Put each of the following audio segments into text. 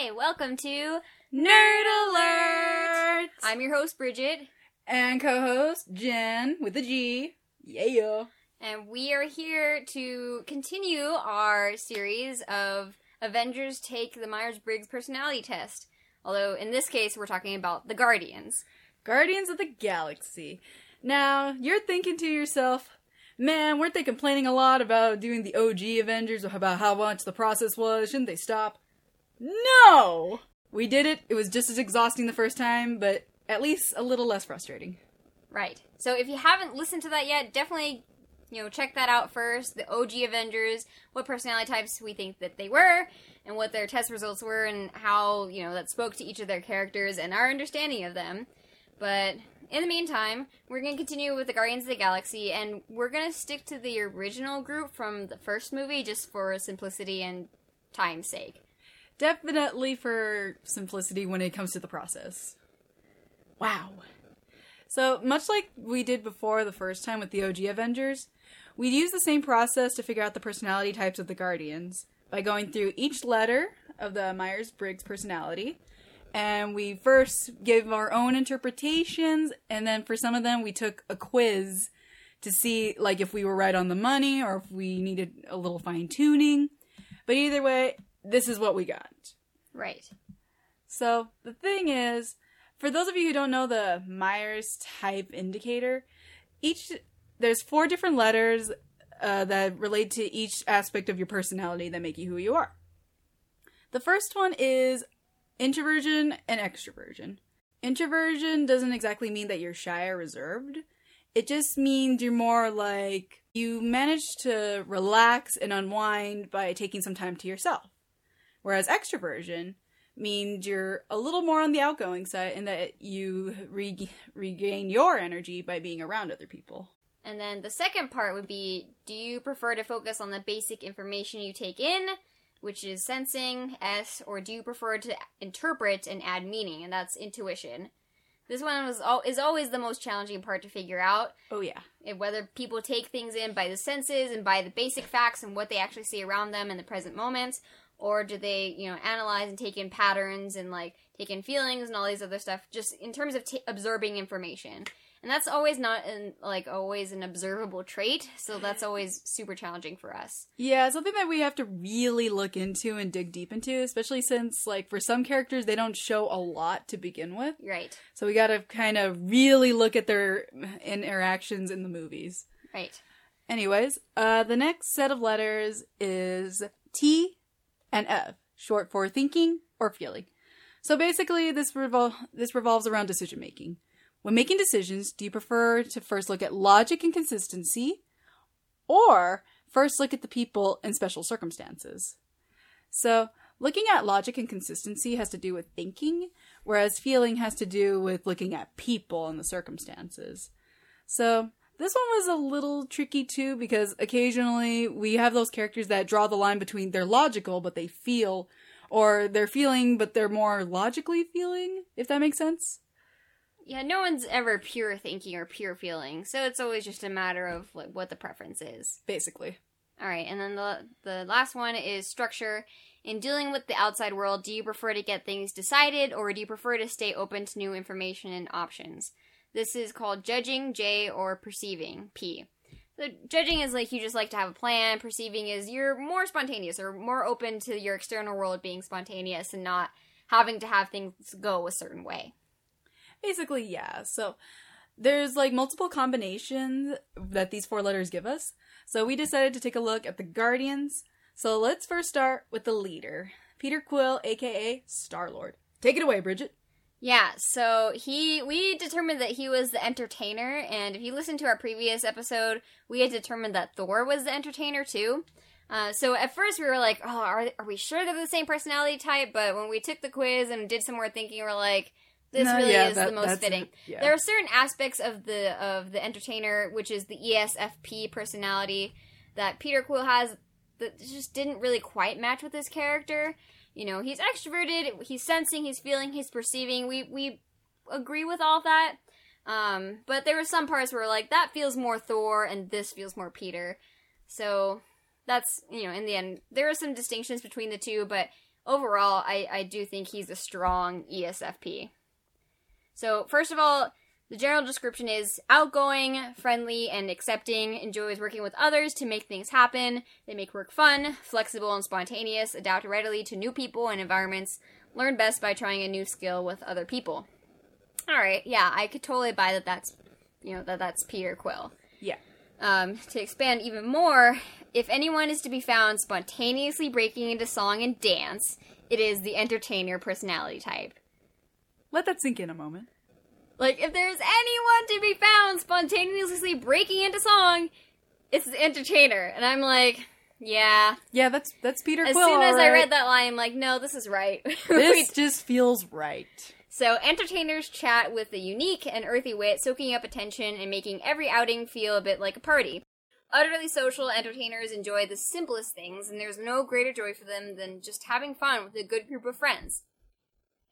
Hey, welcome to Nerd Alert! I'm your host, Bridget. And co-host, Jen, with a G. Yeah! And we are here to continue our series of Avengers Take the Myers-Briggs Personality Test. Although, in this case, we're talking about the Guardians. Guardians of the Galaxy. Now, you're thinking to yourself, man, weren't they complaining a lot about doing the OG Avengers, about how much the process was? Shouldn't they stop? No! We did it. It was just as exhausting the first time, but at least a little less frustrating. Right. So if you haven't listened to that yet, definitely, check that out first. The OG Avengers, what personality types we think that they were, and what their test results were, and how, that spoke to each of their characters and our understanding of them. But in the meantime, we're going to continue with the Guardians of the Galaxy, and we're going to stick to the original group from the first movie just for simplicity and time's sake. Definitely for simplicity when it comes to the process. Wow. So, much like we did before the first time with the OG Avengers, we'd use the same process to figure out the personality types of the Guardians by going through each letter of the Myers-Briggs personality. And we first gave our own interpretations, and then for some of them, we took a quiz to see, if we were right on the money or if we needed a little fine-tuning. But either way, this is what we got. Right. So, the thing is, for those of you who don't know the Myers type indicator, there's four different letters that relate to each aspect of your personality that make you who you are. The first one is introversion and extroversion. Introversion doesn't exactly mean that you're shy or reserved. It just means you're more like you manage to relax and unwind by taking some time to yourself. Whereas extroversion means you're a little more on the outgoing side and that you regain your energy by being around other people. And then the second part would be, do you prefer to focus on the basic information you take in, which is sensing, S, or do you prefer to interpret and add meaning? And that's intuition. This one is always the most challenging part to figure out. Oh, yeah. And whether people take things in by the senses and by the basic facts and what they actually see around them in the present moment, or do they, analyze and take in patterns and, take in feelings and all these other stuff, just in terms of absorbing information. And that's always not, always an observable trait, so that's always super challenging for us. Yeah, something that we have to really look into and dig deep into, especially since, for some characters, they don't show a lot to begin with. Right. So we gotta kind of really look at their interactions in the movies. Right. Anyways, the next set of letters is T and F, short for thinking or feeling. So basically, this revolves around decision-making. When making decisions, do you prefer to first look at logic and consistency or first look at the people and special circumstances? So, looking at logic and consistency has to do with thinking, whereas feeling has to do with looking at people and the circumstances. So, this one was a little tricky too because occasionally we have those characters that draw the line between they're logical but they feel, or they're feeling but they're more logically feeling, if that makes sense. Yeah, no one's ever pure thinking or pure feeling, so it's always just a matter of what the preference is. Basically. All right, and then the last one is structure. In dealing with the outside world, do you prefer to get things decided, or do you prefer to stay open to new information and options? This is called judging, J, or perceiving, P. So judging is you just like to have a plan. Perceiving is you're more spontaneous or more open to your external world being spontaneous and not having to have things go a certain way. Basically, yeah. So there's multiple combinations that these four letters give us. So we decided to take a look at the Guardians. So let's first start with the leader, Peter Quill, aka Star-Lord. Take it away, Bridget. Yeah, so we determined that he was the entertainer, and if you listen to our previous episode, we had determined that Thor was the entertainer too. So at first we were like, oh, are we sure they're the same personality type? But when we took the quiz and did some more thinking, we were like, This is the most fitting. Yeah. There are certain aspects of the entertainer, which is the ESFP personality that Peter Quill has, that just didn't really quite match with his character. He's extroverted, he's sensing, he's feeling, he's perceiving. We agree with all that. But there were some parts where that feels more Thor and this feels more Peter. So that's, in the end, there are some distinctions between the two, but overall, I do think he's a strong ESFP. So, first of all, the general description is outgoing, friendly, and accepting, enjoys working with others to make things happen, they make work fun, flexible and spontaneous, adapt readily to new people and environments, learn best by trying a new skill with other people. Alright, yeah, I could totally buy that that's, you know, that that's Peter Quill. Yeah. To expand even more, if anyone is to be found spontaneously breaking into song and dance, it is the entertainer personality type. Let that sink in a moment. Like, if there's anyone to be found spontaneously breaking into song, it's the entertainer. And I'm like, yeah. Yeah, that's Peter Quill. As soon as I read that line, I'm like, no, this is right. This just feels right. So, entertainers chat with a unique and earthy wit, soaking up attention and making every outing feel a bit like a party. Utterly social, entertainers enjoy the simplest things, and there's no greater joy for them than just having fun with a good group of friends.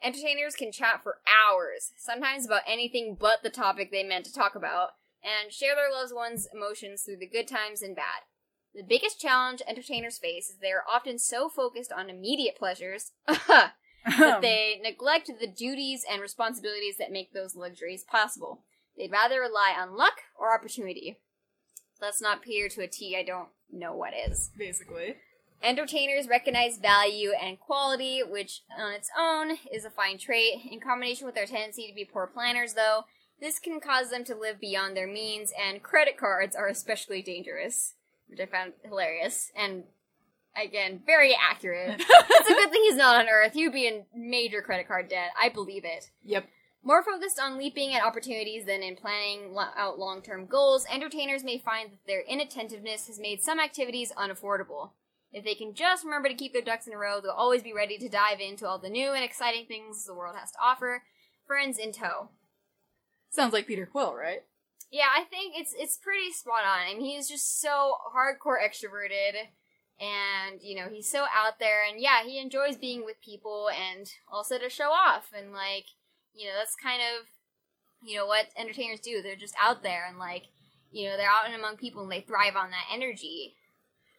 Entertainers can chat for hours, sometimes about anything but the topic they meant to talk about, and share their loved ones' emotions through the good times and bad. The biggest challenge entertainers face is they are often so focused on immediate pleasures that they neglect the duties and responsibilities that make those luxuries possible. They'd rather rely on luck or opportunity. Let's not peer to a T, I don't know what is. Basically. Entertainers recognize value and quality, which on its own is a fine trait. In combination with their tendency to be poor planners, though, this can cause them to live beyond their means, and credit cards are especially dangerous, which I found hilarious, and, again, very accurate. It's a good thing he's not on Earth. He'd be in major credit card debt. I believe it. Yep. More focused on leaping at opportunities than in planning out long-term goals, entertainers may find that their inattentiveness has made some activities unaffordable. If they can just remember to keep their ducks in a row, they'll always be ready to dive into all the new and exciting things the world has to offer, friends in tow. Sounds like Peter Quill, right? Yeah, I think it's pretty spot on. I mean, he's just so hardcore extroverted, and, you know, he's so out there, and yeah, he enjoys being with people, and also to show off, and, like, you know, that's kind of, you know, what entertainers do. They're just out there, and, like, you know, they're out and among people, and they thrive on that energy.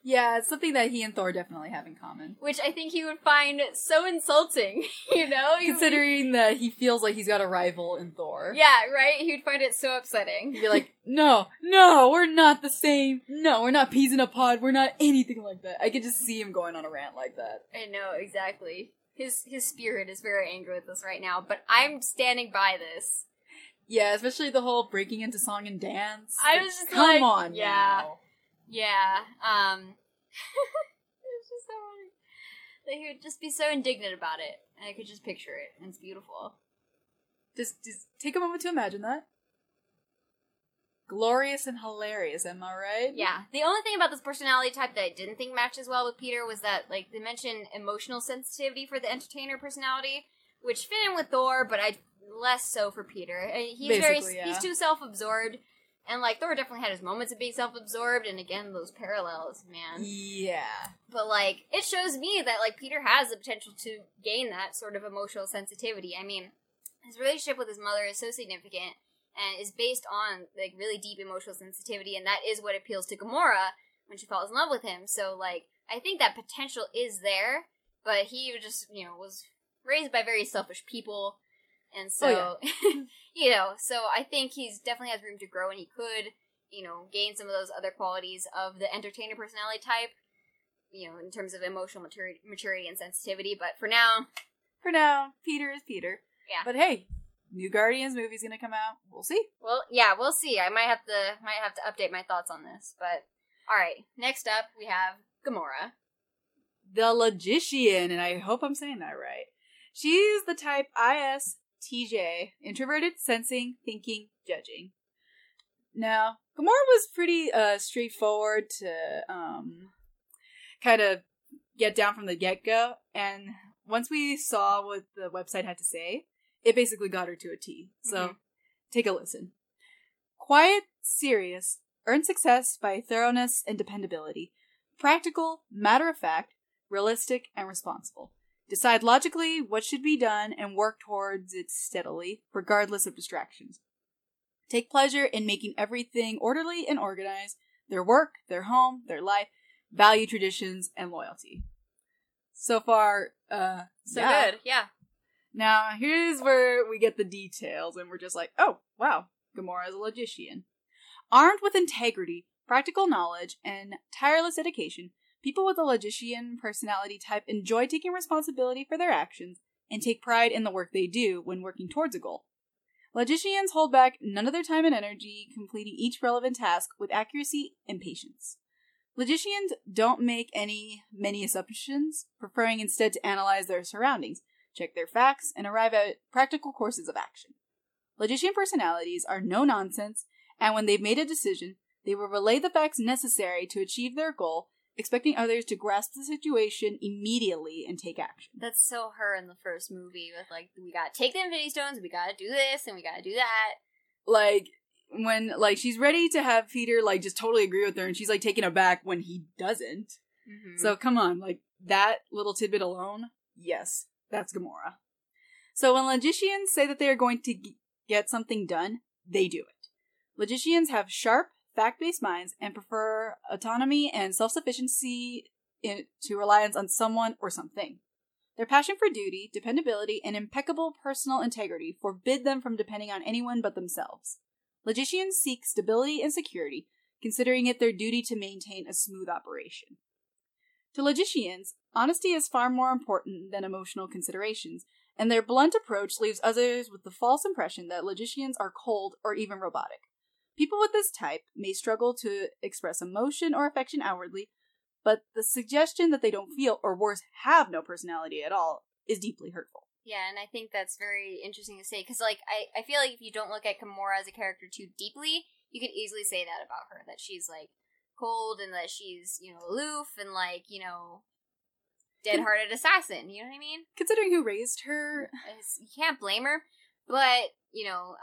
Yeah, it's something that he and Thor definitely have in common. Which I think he would find so insulting, you know? Considering that he feels like he's got a rival in Thor. Yeah, right? He would find it so upsetting. He'd be like, no, we're not the same. No, we're not peas in a pod. We're not anything like that. I could just see him going on a rant like that. I know, exactly. His spirit is very angry with us right now, but I'm standing by this. Yeah, especially the whole breaking into song and dance. I was just like, come on, yeah. Now. Yeah, it's just so funny. That he would just be so indignant about it, and I could just picture it, and it's beautiful. Just take a moment to imagine that. Glorious and hilarious, am I right? Yeah, the only thing about this personality type that I didn't think matches well with Peter was that, like, they mentioned emotional sensitivity for the entertainer personality, which fit in with Thor, but less so for Peter. He's basically, very, yeah. He's too self-absorbed. And, like, Thor definitely had his moments of being self-absorbed, and again, those parallels, man. Yeah. But, like, it shows me that, like, Peter has the potential to gain that sort of emotional sensitivity. I mean, his relationship with his mother is so significant, and is based on, like, really deep emotional sensitivity, and that is what appeals to Gamora when she falls in love with him. So, like, I think that potential is there, but he just, you know, was raised by very selfish people. And so, oh, yeah. You know, so I think he's definitely has room to grow, and he could, you know, gain some of those other qualities of the entertainer personality type, you know, in terms of emotional maturity and sensitivity. But for now, Peter is Peter. Yeah. But hey, new Guardians movie's gonna come out. We'll see. Well, yeah, we'll see. I might have to update my thoughts on this. But all right, next up we have Gamora, the logician, and I hope I'm saying that right. She's the type ISTP. TJ, introverted, sensing, thinking, judging. Now, Gamora was pretty straightforward to kind of get down from the get-go, and once we saw what the website had to say, it basically got her to a T. So, Take a listen. Quiet, serious, earned success by thoroughness and dependability. Practical, matter-of-fact, realistic, and responsible. Decide logically what should be done and work towards it steadily, regardless of distractions. Take pleasure in making everything orderly and organized, their work, their home, their life, value traditions, and loyalty. So far, so good. Yeah. Now, here's where we get the details, and we're just like, oh, wow, Gamora is a logician. Armed with integrity, practical knowledge, and tireless dedication, people with a logician personality type enjoy taking responsibility for their actions and take pride in the work they do when working towards a goal. Logicians hold back none of their time and energy, completing each relevant task with accuracy and patience. Logicians don't make many assumptions, preferring instead to analyze their surroundings, check their facts, and arrive at practical courses of action. Logician personalities are no-nonsense, and when they've made a decision, they will relay the facts necessary to achieve their goal, expecting others to grasp the situation immediately and take action. That's so her in the first movie, with like, we gotta take the Infinity Stones, we gotta do this, and we gotta do that. Like, when, like, she's ready to have Peter, like, just totally agree with her, and she's, like, taken aback when he doesn't. Mm-hmm. So, come on, like, that little tidbit alone, yes, that's Gamora. So, when logicians say that they are going to get something done, they do it. Logicians have sharp, fact-based minds and prefer autonomy and self-sufficiency to reliance on someone or something. Their passion for duty, dependability, and impeccable personal integrity forbid them from depending on anyone but themselves. Logicians seek stability and security, considering it their duty to maintain a smooth operation. To logicians, honesty is far more important than emotional considerations, and their blunt approach leaves others with the false impression that logicians are cold or even robotic. People with this type may struggle to express emotion or affection outwardly, but the suggestion that they don't feel, or worse, have no personality at all, is deeply hurtful. Yeah, and I think that's very interesting to say, because, like, I feel like if you don't look at Gamora as a character too deeply, you could easily say that about her, that she's, like, cold, and that she's, you know, aloof, and, like, you know, dead-hearted assassin, you know what I mean? Considering who raised her... You can't blame her, but, you know,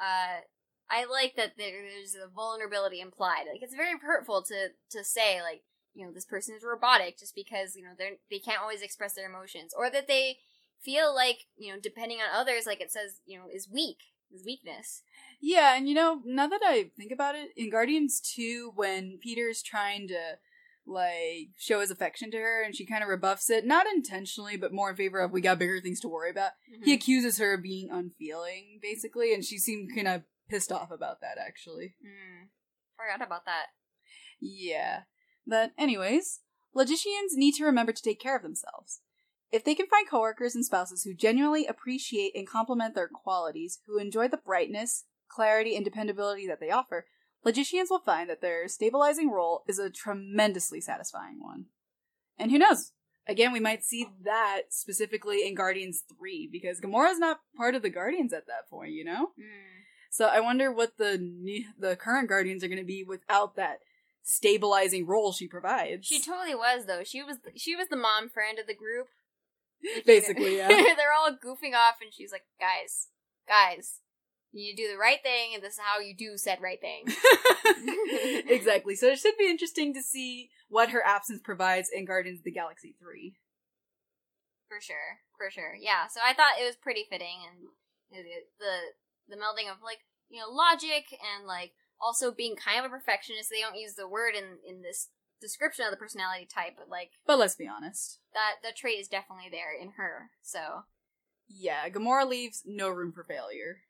I like that there's a vulnerability implied. Like, it's very hurtful to say, like, you know, this person is robotic just because, you know, they can't always express their emotions. Or that they feel like, you know, depending on others, like it says, you know, is weakness. Yeah, and, you know, now that I think about it, in Guardians 2, when Peter's trying to, like, show his affection to her, and she kind of rebuffs it, not intentionally, but more in favor of, we got bigger things to worry about, mm-hmm. He accuses her of being unfeeling, basically, and she seemed kind of pissed off about that, actually. Forgot about that. Yeah. But anyways, logicians need to remember to take care of themselves. If they can find coworkers and spouses who genuinely appreciate and compliment their qualities, who enjoy the brightness, clarity, and dependability that they offer, logicians will find that their stabilizing role is a tremendously satisfying one. And who knows? Again, we might see that specifically in Guardians 3, because Gamora's not part of the Guardians at that point, you know? Mm. So I wonder what the current Guardians are going to be without that stabilizing role she provides. She totally was, though. She was the mom friend of the group. Basically, yeah. They're all goofing off, and she's like, guys, you need to do the right thing, and this is how you do said right thing. Exactly. So it should be interesting to see what her absence provides in Guardians of the Galaxy 3. For sure. Yeah, so I thought it was pretty fitting, and the melding of, like, you know, logic and, like, also being kind of a perfectionist. They don't use the word in this description of the personality type, but, like... But let's be honest. That trait is definitely there in her, so... Yeah, Gamora leaves no room for failure.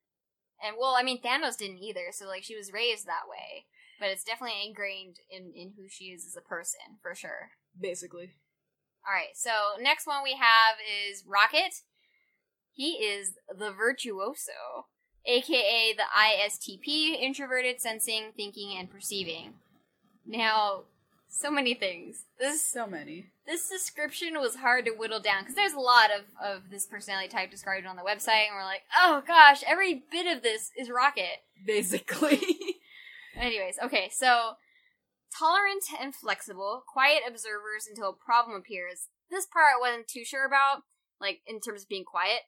And, well, I mean, Thanos didn't either, so, like, she was raised that way. But it's definitely ingrained in who she is as a person, for sure. Basically. Alright, so next one we have is Rocket. He is the virtuoso. AKA the ISTP, introverted, sensing, thinking, and perceiving. Now, so many things. This description was hard to whittle down, because there's a lot of this personality type described on the website, and we're like, oh gosh, every bit of this is Rocket. Basically. Anyways, okay, so, tolerant and flexible, quiet observers until a problem appears. This part I wasn't too sure about. Like, in terms of being quiet.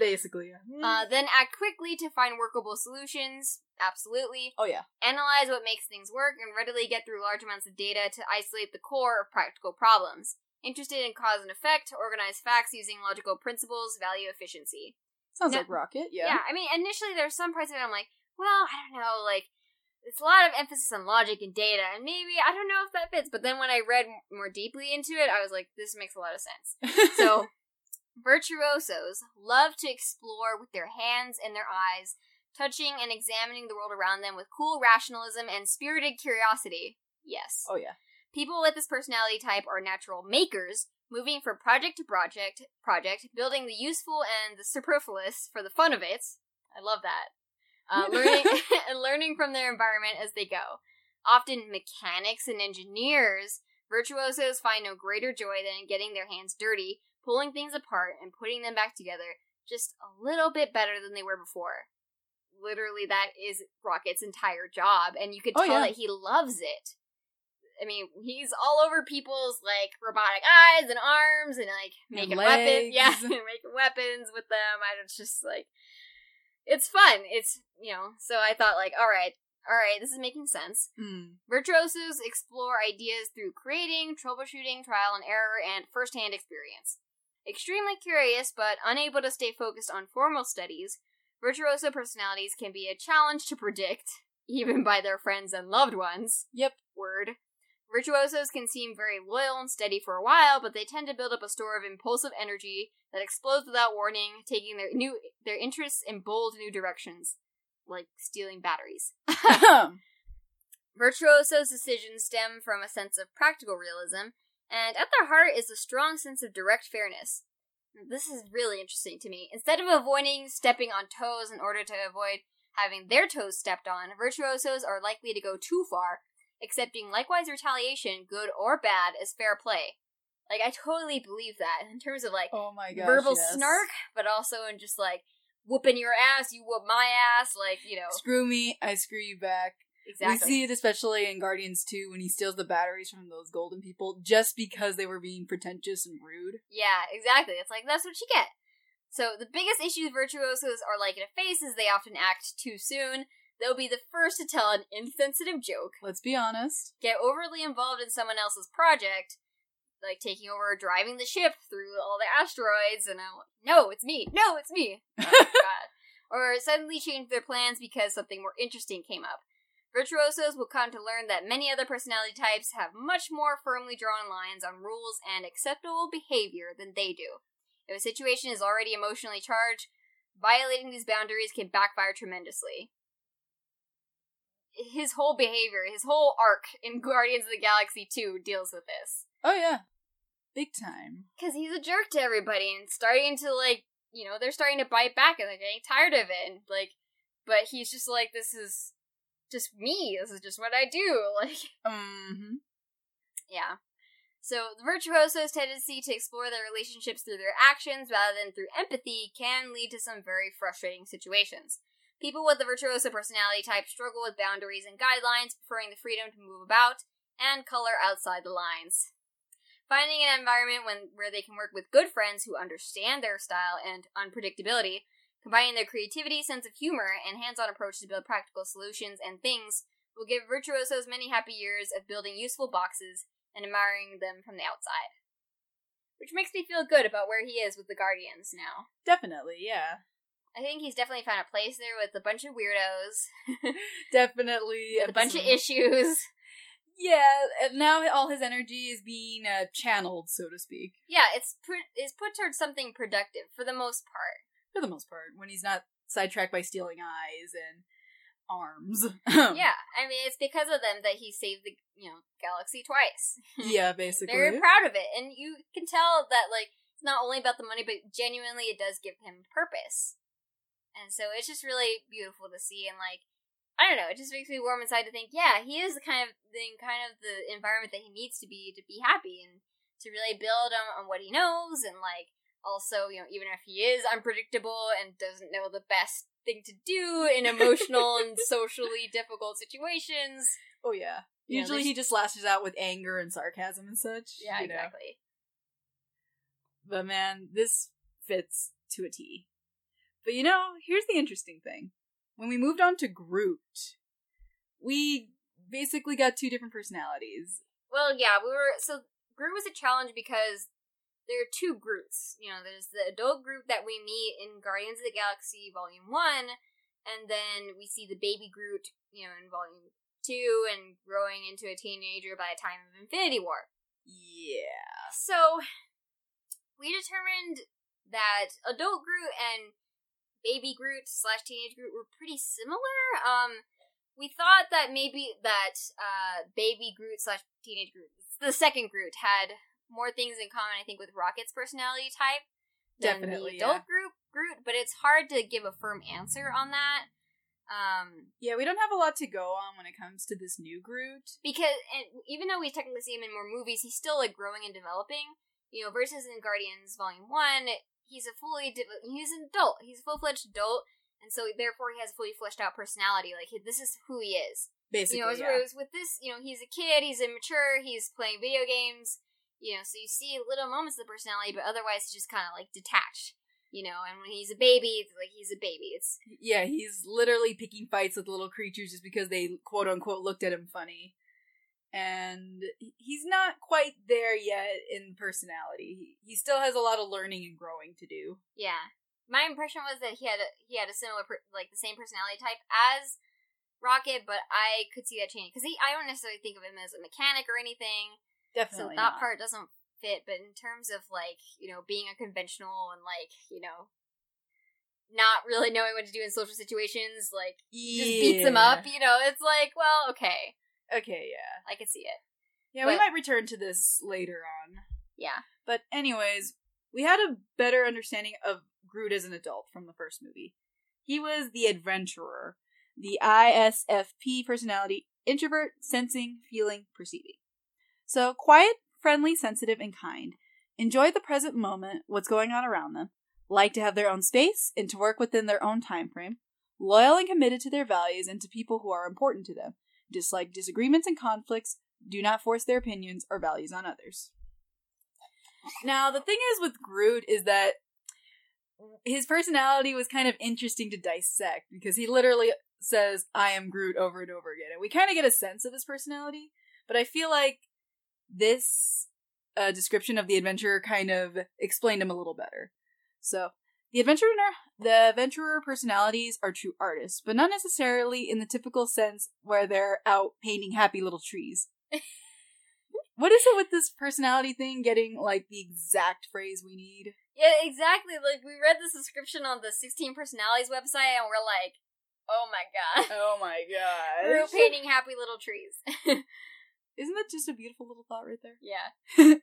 Basically, yeah. Then act quickly to find workable solutions. Absolutely. Oh, yeah. Analyze what makes things work and readily get through large amounts of data to isolate the core of practical problems. Interested in cause and effect, organize facts using logical principles, value efficiency. Sounds like Rocket, yeah. Yeah, I mean, initially there's some parts of it I'm like, well, I don't know, like, It's a lot of emphasis on logic and data, and maybe, I don't know if that fits, but then when I read more deeply into it, I was like, this makes a lot of sense. So, virtuosos love to explore with their hands and their eyes, touching and examining the world around them with cool rationalism and spirited curiosity. Yes. Oh, yeah. People with this personality type are natural makers, moving from project to project, building the useful and the superfluous for the fun of it. I love that. Learning from their environment as they go. Often mechanics and engineers, virtuosos find no greater joy than in getting their hands dirty, pulling things apart, and putting them back together just a little bit better than they were before. Literally, that is Rocket's entire job, and you could tell that he loves it. I mean, he's all over people's, like, robotic eyes and arms and, like, making weapons. Yeah, making weapons with them. It's just, like, it's fun. It's, you know, so I thought, like, all right, this is making sense. Mm. Virtuosos explore ideas through creating, troubleshooting, trial and error, and first-hand experience. Extremely curious, but unable to stay focused on formal studies, virtuoso personalities can be a challenge to predict, even by their friends and loved ones. Yep. Word. Virtuosos can seem very loyal and steady for a while, but they tend to build up a store of impulsive energy that explodes without warning, taking their interests in bold new directions, like stealing batteries. Virtuosos' decisions stem from a sense of practical realism, and at their heart is a strong sense of direct fairness. This is really interesting to me. Instead of avoiding stepping on toes in order to avoid having their toes stepped on, virtuosos are likely to go too far, accepting likewise retaliation, good or bad, as fair play. Like, I totally believe that in terms of, like, oh my gosh, verbal snark, but also in just, like, whooping your ass, you whoop my ass, like, you know. Screw me, I screw you back. Exactly. We see it especially in Guardians 2 when he steals the batteries from those golden people just because they were being pretentious and rude. Yeah, exactly. It's like, that's what you get. So, the biggest issue virtuosos are likely to face is they often act too soon. They'll be the first to tell an insensitive joke. Let's be honest. Get overly involved in someone else's project, like taking over driving the ship through all the asteroids, and I'm like, no, it's me. Oh, God. Or suddenly change their plans because something more interesting came up. Virtuosos will come to learn that many other personality types have much more firmly drawn lines on rules and acceptable behavior than they do. If a situation is already emotionally charged, violating these boundaries can backfire tremendously. His whole behavior, his whole arc in Guardians of the Galaxy 2 deals with this. Oh, yeah. Big time. Because he's a jerk to everybody, and starting to, like, you know, they're starting to bite back, and they're getting tired of it, and, like, but he's just like, this is just me, this is just what I do, like. Mm-hmm. Yeah. So, the virtuoso's tendency to explore their relationships through their actions rather than through empathy can lead to some very frustrating situations. People with the virtuoso personality type struggle with boundaries and guidelines, preferring the freedom to move about and color outside the lines. Finding an environment where they can work with good friends who understand their style and unpredictability, combining their creativity, sense of humor, and hands-on approach to build practical solutions and things will give virtuosos many happy years of building useful boxes and admiring them from the outside. Which makes me feel good about where he is with the Guardians now. Definitely, yeah. I think he's definitely found a place there with a bunch of weirdos. Definitely. With a bunch of issues. Yeah, and now all his energy is being channeled, so to speak. Yeah, it's put towards something productive, for the most part. For the most part, when he's not sidetracked by stealing eyes and arms. Yeah, I mean, it's because of them that he saved the, you know, galaxy twice. Yeah, basically. Very proud of it, and you can tell that, like, it's not only about the money, but genuinely it does give him purpose. And so it's just really beautiful to see, and, like, I don't know, it just makes me warm inside to think, yeah, he is the kind of the environment that he needs to be happy, and to really build on what he knows, and, like, also, you know, even if he is unpredictable and doesn't know the best thing to do in emotional and socially difficult situations. Oh, yeah. Usually he just lashes out with anger and sarcasm and such. Yeah, exactly. Know. But, man, this fits to a T. But, you know, here's the interesting thing. When we moved on to Groot, we basically got two different personalities. Well, yeah, so Groot was a challenge because there are two Groots. You know, there's the adult Groot that we meet in Guardians of the Galaxy Volume 1, And then we see the baby Groot, you know, in volume 2 and growing into a teenager by the time of Infinity War. Yeah. So we determined that adult Groot and baby Groot / teenage Groot were pretty similar. We thought that maybe that baby Groot / teenage Groot, the second Groot, had more things in common, I think, with Rocket's personality type than Definitely, the adult Groot, but it's hard to give a firm answer on that. Yeah, we don't have a lot to go on when it comes to this new Groot. Because and even though we technically see him in more movies, he's still like growing and developing. You know, versus in Guardians Volume 1, he's an adult. He's a full-fledged adult, and so therefore he has a fully fleshed out personality. Like, this is who he is. Basically, you know, whereas with this, you know, he's a kid, he's immature, he's playing video games, you know, so you see little moments of the personality, but otherwise he's just kind of, like, detached. You know, and when he's a baby, it's like he's a baby. It's yeah, he's literally picking fights with little creatures just because they quote unquote looked at him funny, and he's not quite there yet in personality. He still has a lot of learning and growing to do. Yeah, my impression was that he had a similar the same personality type as Rocket, but I could see that changing because I don't necessarily think of him as a mechanic or anything. Definitely, so that part doesn't. Fit, but in terms of, like, you know, being unconventional and, like, you know, not really knowing what to do in social situations, like, yeah. Just beats them up, you know, it's like, well, okay. Okay, yeah. I can see it. Yeah, but we might return to this later on. Yeah. But anyways, we had a better understanding of Groot as an adult from the first movie. He was the adventurer, the ISFP personality, introvert, sensing, feeling, perceiving. So, quiet, friendly, sensitive, and kind. Enjoy the present moment, what's going on around them. Like to have their own space and to work within their own time frame. Loyal and committed to their values and to people who are important to them. Dislike disagreements and conflicts. Do not force their opinions or values on others. Now, the thing is with Groot is that his personality was kind of interesting to dissect because he literally says, "I am Groot" over and over again. And we kind of get a sense of his personality, but I feel like this description of the adventurer kind of explained him a little better. So, the adventurer personalities are true artists, but not necessarily in the typical sense where they're out painting happy little trees. What is it with this personality thing getting, like, the exact phrase we need? Yeah, exactly. Like, we read this description on the 16 Personalities website, and we're like, oh my god. Oh my god. We're painting happy little trees. Isn't that just a beautiful little thought right there? Yeah.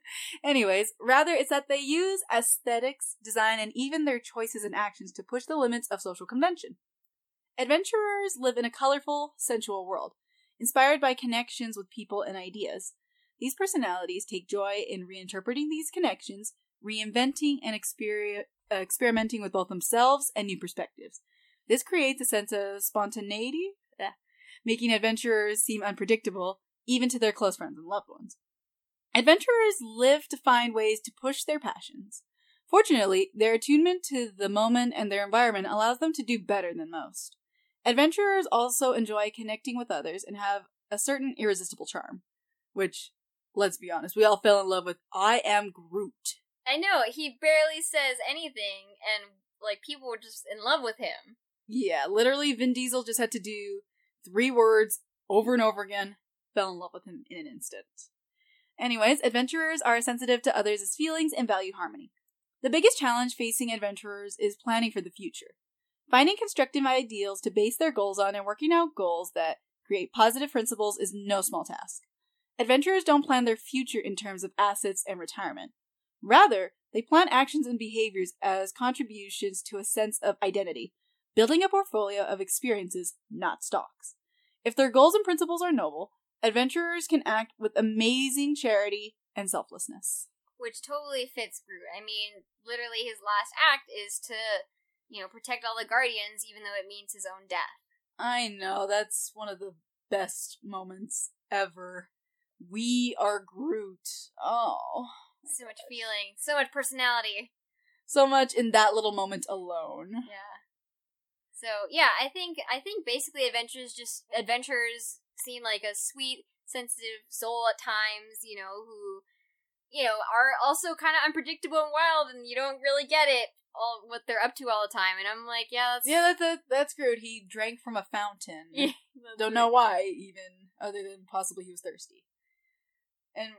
Anyways, rather it's that they use aesthetics, design, and even their choices and actions to push the limits of social convention. Adventurers live in a colorful, sensual world, inspired by connections with people and ideas. These personalities take joy in reinterpreting these connections, reinventing and experimenting with both themselves and new perspectives. This creates a sense of spontaneity, making adventurers seem unpredictable, even to their close friends and loved ones. Adventurers live to find ways to push their passions. Fortunately, their attunement to the moment and their environment allows them to do better than most. Adventurers also enjoy connecting with others and have a certain irresistible charm, which, let's be honest, we all fell in love with "I am Groot." I know, he barely says anything, and, like, people were just in love with him. Yeah, literally, Vin Diesel just had to do 3 words over and over again. Fell in love with him in an instant. Anyways, adventurers are sensitive to others' feelings and value harmony. The biggest challenge facing adventurers is planning for the future. Finding constructive ideals to base their goals on and working out goals that create positive principles is no small task. Adventurers don't plan their future in terms of assets and retirement. Rather, they plan actions and behaviors as contributions to a sense of identity, building a portfolio of experiences, not stocks. If their goals and principles are noble, adventurers can act with amazing charity and selflessness. Which totally fits Groot. I mean, literally his last act is to, you know, protect all the Guardians, even though it means his own death. I know, that's one of the best moments ever. We are Groot. Oh. So much feeling. So much personality. So much in that little moment alone. Yeah. So, yeah, I think basically adventurers seem like a sweet, sensitive soul at times, you know, who, you know, are also kind of unpredictable and wild, and you don't really get it all what they're up to all the time, and I'm like, yeah, that's Groot. He drank from a fountain. Yeah, don't know why, even other than possibly he was thirsty. And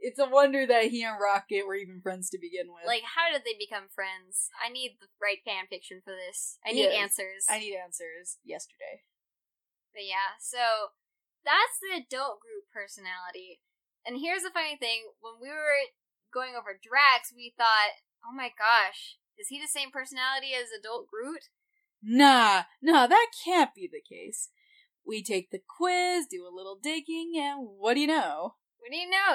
it's a wonder that he and Rocket were even friends to begin with. Like, how did they become friends? I need the right fanfiction for this. I need answers. I need answers. Yesterday. But yeah, so that's the adult Groot personality. And here's the funny thing, when we were going over Drax, we thought, oh my gosh, is he the same personality as adult Groot? Nah, that can't be the case. We take the quiz, do a little digging, and what do you know?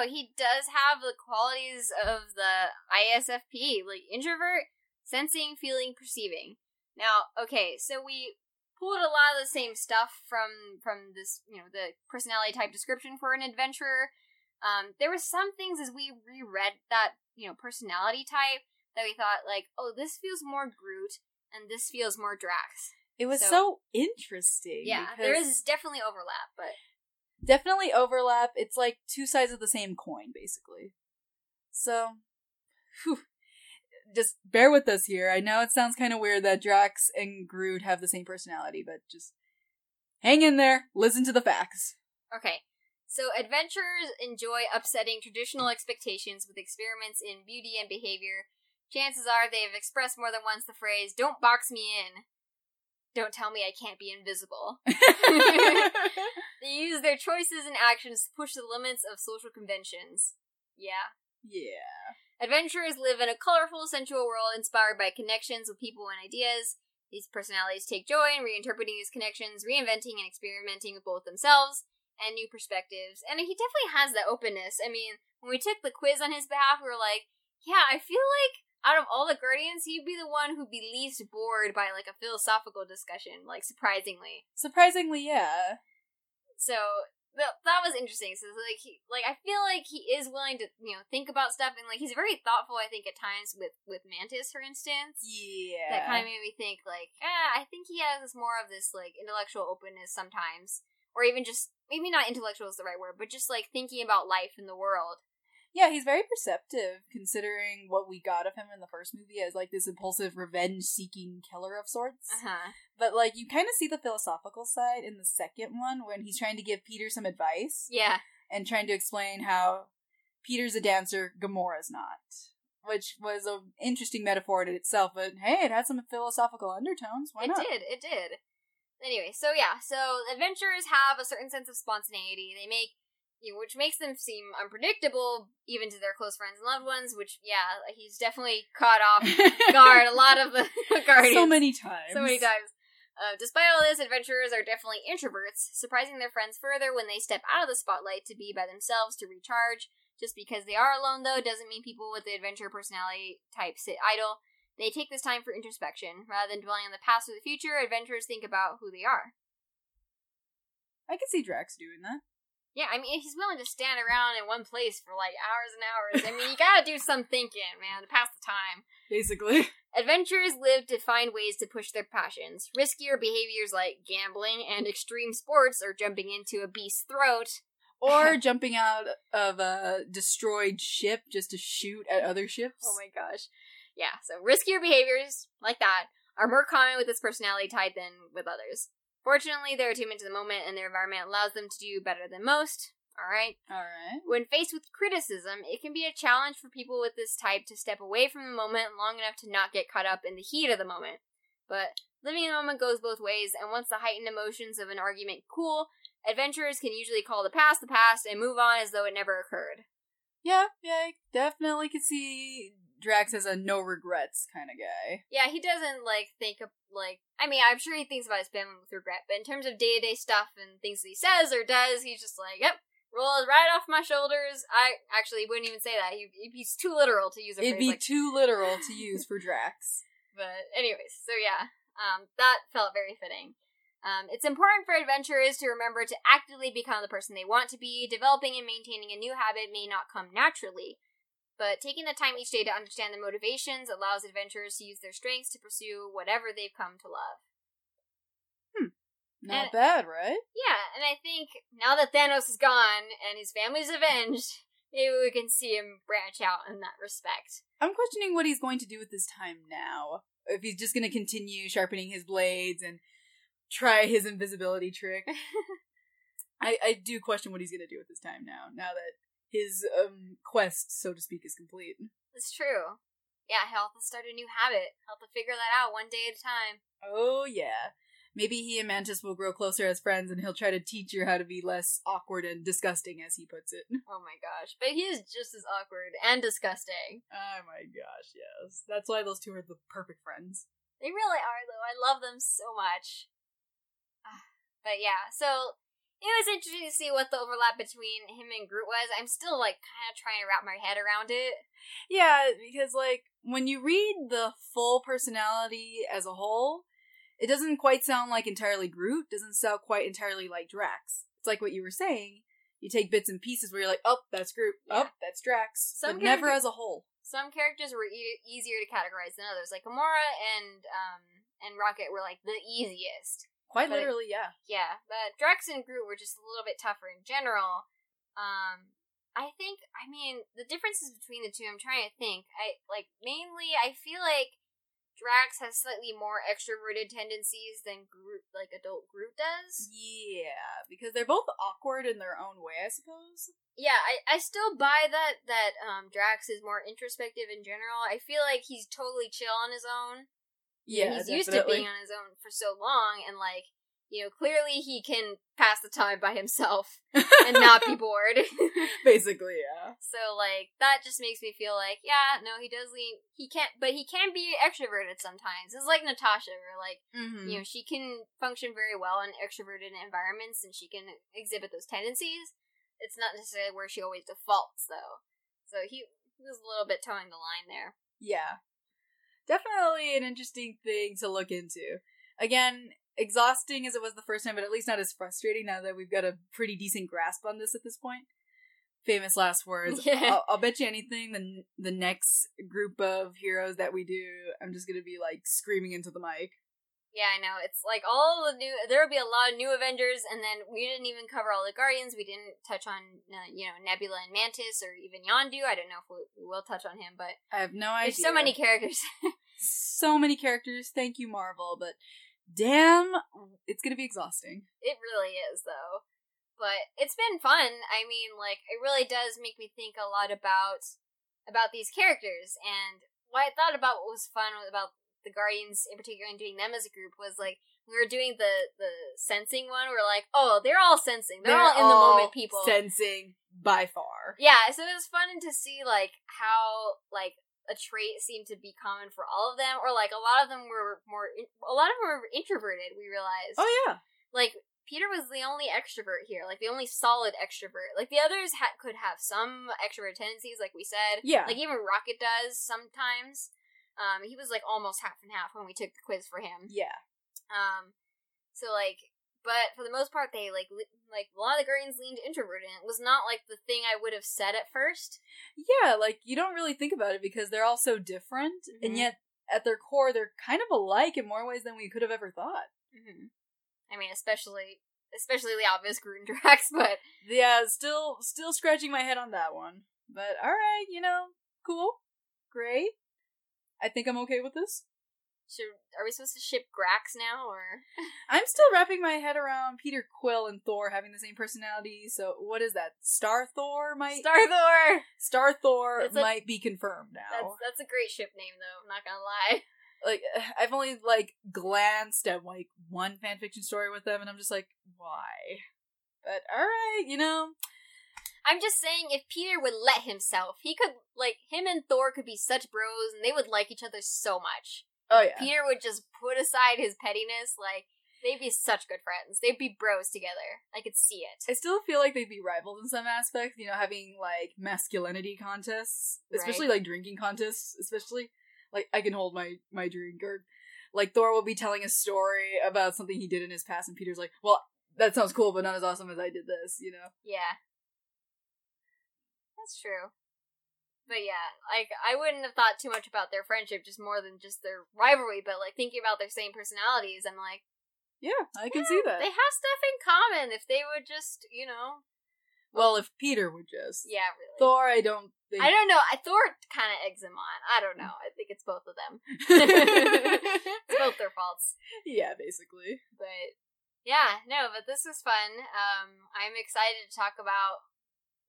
He does have the qualities of the ISFP, like introvert, sensing, feeling, perceiving. Now, okay, so we pulled a lot of the same stuff from this, you know, the personality type description for an adventurer. There were some things as we reread that, you know, personality type that we thought, like, oh, this feels more Groot and this feels more Drax. It was so interesting. Yeah, there is definitely overlap, but... Definitely overlap. It's like two sides of the same coin, basically. So, just bear with us here. I know it sounds kind of weird that Drax and Groot have the same personality, but just hang in there, listen to the facts. Okay. So, adventurers enjoy upsetting traditional expectations with experiments in beauty and behavior. Chances are they have expressed more than once the phrase, "Don't box me in. Don't tell me I can't be invisible." They use their choices and actions to push the limits of social conventions. Yeah. Yeah. Adventurers live in a colorful, sensual world inspired by connections with people and ideas. These personalities take joy in reinterpreting these connections, reinventing and experimenting with both themselves and new perspectives. And he definitely has that openness. I mean, when we took the quiz on his behalf, we were like, yeah, I feel like out of all the Guardians, he'd be the one who'd be least bored by, like, a philosophical discussion, like, surprisingly. Surprisingly, yeah. So, that was interesting. So, like, I feel like he is willing to, you know, think about stuff, and, like, he's very thoughtful, I think, at times with Mantis, for instance. Yeah. That kind of made me think, like, I think he has more of this, like, intellectual openness sometimes. Or even just, maybe not intellectual is the right word, but just, like, thinking about life and the world. Yeah, he's very perceptive, considering what we got of him in the first movie as, like, this impulsive, revenge-seeking killer of sorts. Uh-huh. But, like, you kind of see the philosophical side in the second one, when he's trying to give Peter some advice. Yeah. And trying to explain how Peter's a dancer, Gamora's not. Which was an interesting metaphor in itself, but, hey, it had some philosophical undertones. Why not? It did. Anyway, so yeah, so adventurers have a certain sense of spontaneity. Which makes them seem unpredictable, even to their close friends and loved ones, which, yeah, he's definitely caught off guard a lot of the Guardians. So many times. Despite all this, adventurers are definitely introverts, surprising their friends further when they step out of the spotlight to be by themselves to recharge. Just because they are alone, though, doesn't mean people with the adventure personality type sit idle. They take this time for introspection. Rather than dwelling on the past or the future, adventurers think about who they are. I could see Drax doing that. Yeah, I mean, he's willing to stand around in one place for, like, hours and hours. I mean, you gotta do some thinking, man, to pass the time. Basically. Adventurers live to find ways to push their passions. Riskier behaviors like gambling and extreme sports or jumping into a beast's throat. Or jumping out of a destroyed ship just to shoot at other ships. Oh my gosh. Yeah, so riskier behaviors like that are more common with this personality type than with others. Fortunately, their attunement to the moment and their environment allows them to do better than most. All right. When faced with criticism, it can be a challenge for people with this type to step away from the moment long enough to not get caught up in the heat of the moment. But living in the moment goes both ways, and once the heightened emotions of an argument cool, adventurers can usually call the past and move on as though it never occurred. Yeah, I definitely could see Drax is a no-regrets kind of guy. Yeah, he doesn't, like, think of, like... I mean, I'm sure he thinks about his family with regret, but in terms of day-to-day stuff and things that he says or does, he's just like, yep, rolls right off my shoulders. I actually wouldn't even say that. He's too literal to use a phrase. It'd be like... too literal to use for Drax. But anyways, so yeah, that felt very fitting. It's important for adventurers to remember to actively become the person they want to be. Developing and maintaining a new habit may not come naturally, but taking the time each day to understand their motivations allows adventurers to use their strengths to pursue whatever they've come to love. Not bad, right? Yeah, and I think now that Thanos is gone and his family's avenged, maybe we can see him branch out in that respect. I'm questioning what he's going to do with his time now. If he's just going to continue sharpening his blades and try his invisibility trick. I do question what he's going to do with his time now that his quest, so to speak, is complete. That's true. Yeah, he'll have to start a new habit. He'll have to figure that out one day at a time. Oh, yeah. Maybe he and Mantis will grow closer as friends, and he'll try to teach her how to be less awkward and disgusting, as he puts it. Oh my gosh. But he is just as awkward and disgusting. Oh my gosh, yes. That's why those two are the perfect friends. They really are, though. I love them so much. But yeah, so it was interesting to see what the overlap between him and Groot was. I'm still, kind of trying to wrap my head around it. Yeah, because, when you read the full personality as a whole, it doesn't quite sound like entirely Groot, doesn't sound quite entirely like Drax. It's like what you were saying. You take bits and pieces where you're like, oh, that's Groot, yeah. Oh, that's Drax, but never as a whole. Some characters were easier to categorize than others. Like Gamora and Rocket were, the easiest. Quite but literally, yeah. Yeah, but Drax and Groot were just a little bit tougher in general. The differences between the two, I'm trying to think. Mainly, I feel like Drax has slightly more extroverted tendencies than Groot, adult Groot does. Yeah, because they're both awkward in their own way, I suppose. Yeah, I still buy that Drax is more introspective in general. I feel like he's totally chill on his own. Yeah, he's definitely used to being on his own for so long, and clearly he can pass the time by himself and not be bored. Basically, yeah. So that just makes me feel he does lean. He can't, but he can be extroverted sometimes. It's like Natasha, where mm-hmm. She can function very well in extroverted environments, and she can exhibit those tendencies. It's not necessarily where she always defaults, though. So he was a little bit towing the line there. Yeah. Definitely an interesting thing to look into. Again, exhausting as it was the first time, but at least not as frustrating now that we've got a pretty decent grasp on this at this point. Famous last words. Yeah. I'll bet you anything the next group of heroes that we do, I'm just going to be screaming into the mic. Yeah, I know. It's there will be a lot of new Avengers, and then we didn't even cover all the Guardians. We didn't touch on, Nebula and Mantis, or even Yondu. I don't know if we will touch on him, but I have no idea. There's so many characters. So many characters. Thank you, Marvel, but damn, it's gonna be exhausting. It really is, though. But it's been fun. I mean, it really does make me think a lot about these characters, and what I thought about what was fun about the Guardians in particular and doing them as a group was we were doing the sensing one. We're they're all sensing. They're all in the moment people. Sensing by far. Yeah, so it was fun to see how a trait seemed to be common for all of them, or a lot of them were introverted, we realized. Oh yeah. Peter was the only extrovert here, the only solid extrovert. The others could have some extrovert tendencies, like we said. Yeah. Even Rocket does sometimes. He was, almost half and half when we took the quiz for him. Yeah. But for the most part, they, a lot of the Guardians leaned introverted, and it was not, the thing I would have said at first. Yeah, you don't really think about it, because they're all so different, mm-hmm. and yet, at their core, they're kind of alike in more ways than we could have ever thought. Mm-hmm. I mean, especially the obvious Groot and Drax, but... Yeah, still scratching my head on that one. But, alright, cool, great. I think I'm okay with this. Are we supposed to ship Drax now, or? I'm still wrapping my head around Peter Quill and Thor having the same personality, so what is that? Star-Thor might be confirmed now. That's a great ship name, though, I'm not gonna lie. I've only, glanced at, one fanfiction story with them, and I'm just why? But, alright, I'm just saying, if Peter would let himself, he could, him and Thor could be such bros, and they would like each other so much. Oh, yeah. Peter would just put aside his pettiness, they'd be such good friends. They'd be bros together. I could see it. I still feel like they'd be rivals in some aspects, having, masculinity contests, especially, right? Drinking contests, especially. I can hold my drink, or, Thor will be telling a story about something he did in his past, and Peter's well, that sounds cool, but not as awesome as I did this, Yeah. That's true. But yeah, I wouldn't have thought too much about their friendship, just more than just their rivalry, but, thinking about their same personalities, I'm yeah, I can see that. They have stuff in common if they would just, Well, if Peter would just. Yeah, really. Thor, I don't think... I don't know. Thor kind of eggs him on. I don't know. I think it's both of them. It's both their faults. Yeah, basically. But, yeah, no, but this was fun. I'm excited to talk about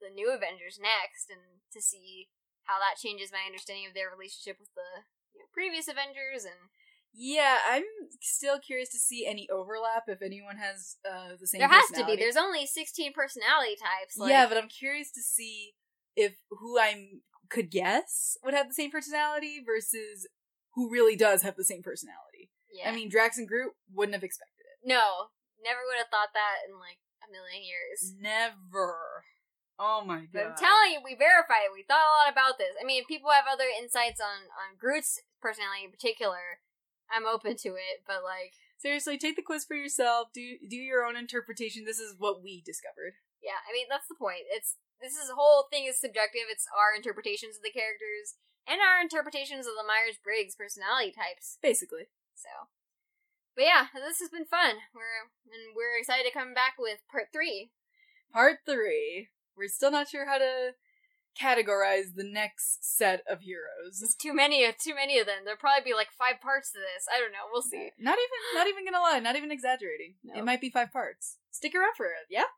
the new Avengers next and to see how that changes my understanding of their relationship with the previous Avengers and... Yeah, I'm still curious to see any overlap, if anyone has the same personality. There has to be. There's only 16 personality types. Like... Yeah, but I'm curious to see if who I could guess would have the same personality versus who really does have the same personality. Yeah. I mean, Drax and Groot wouldn't have expected it. No. Never would have thought that in, like, a million years. Never. Oh my god. But I'm telling you, we verified it. We thought a lot about this. I mean, if people have other insights on Groot's personality in particular... I'm open to it, but, like... Seriously, take the quiz for yourself. Do your own interpretation. This is what we discovered. Yeah, I mean, that's the point. This whole thing is subjective. It's our interpretations of the characters and our interpretations of the Myers-Briggs personality types. Basically. So. But, yeah, this has been fun. We're excited to come back with Part 3. Part 3. We're still not sure how to... categorize the next set of heroes. There's too many of them. There'll probably be like 5 parts to this. I don't know. We'll see. Not even gonna lie. Not even exaggerating. Nope. It might be 5 parts. Stick around for it. Yeah.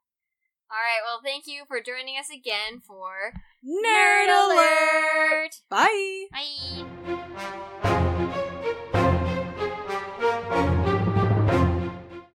All right. Well, thank you for joining us again for Nerd Alert. Bye. Bye.